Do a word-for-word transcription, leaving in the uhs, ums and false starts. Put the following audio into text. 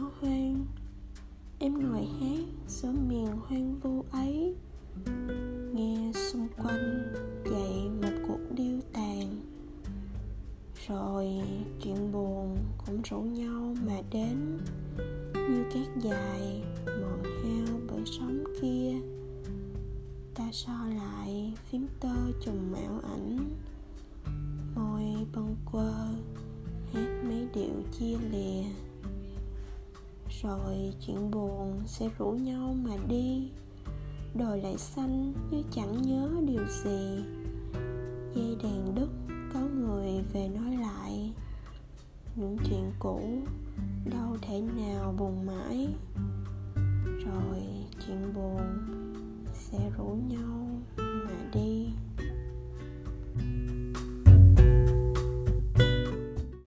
xó hoang. Em ngồi hát giữa miền hoang vu ấy, nghe xung quanh dậy một cuộc điêu tàn. Rồi chuyện buồn cũng rủ nhau mà đến, như cát dài mòn hao bởi sóng kia. Ta so lại phím tơ trùng mạo ảnh, môi bâng quơ hát mấy điệu chia lìa. Rồi chuyện buồn sẽ rủ nhau mà đi, đồi lại xanh như chẳng nhớ điều gì. Dây đàn đứt có người về nói lại, những chuyện cũ đâu thể nào buồn mãi. Rồi chuyện buồn sẽ rủ nhau mà đi.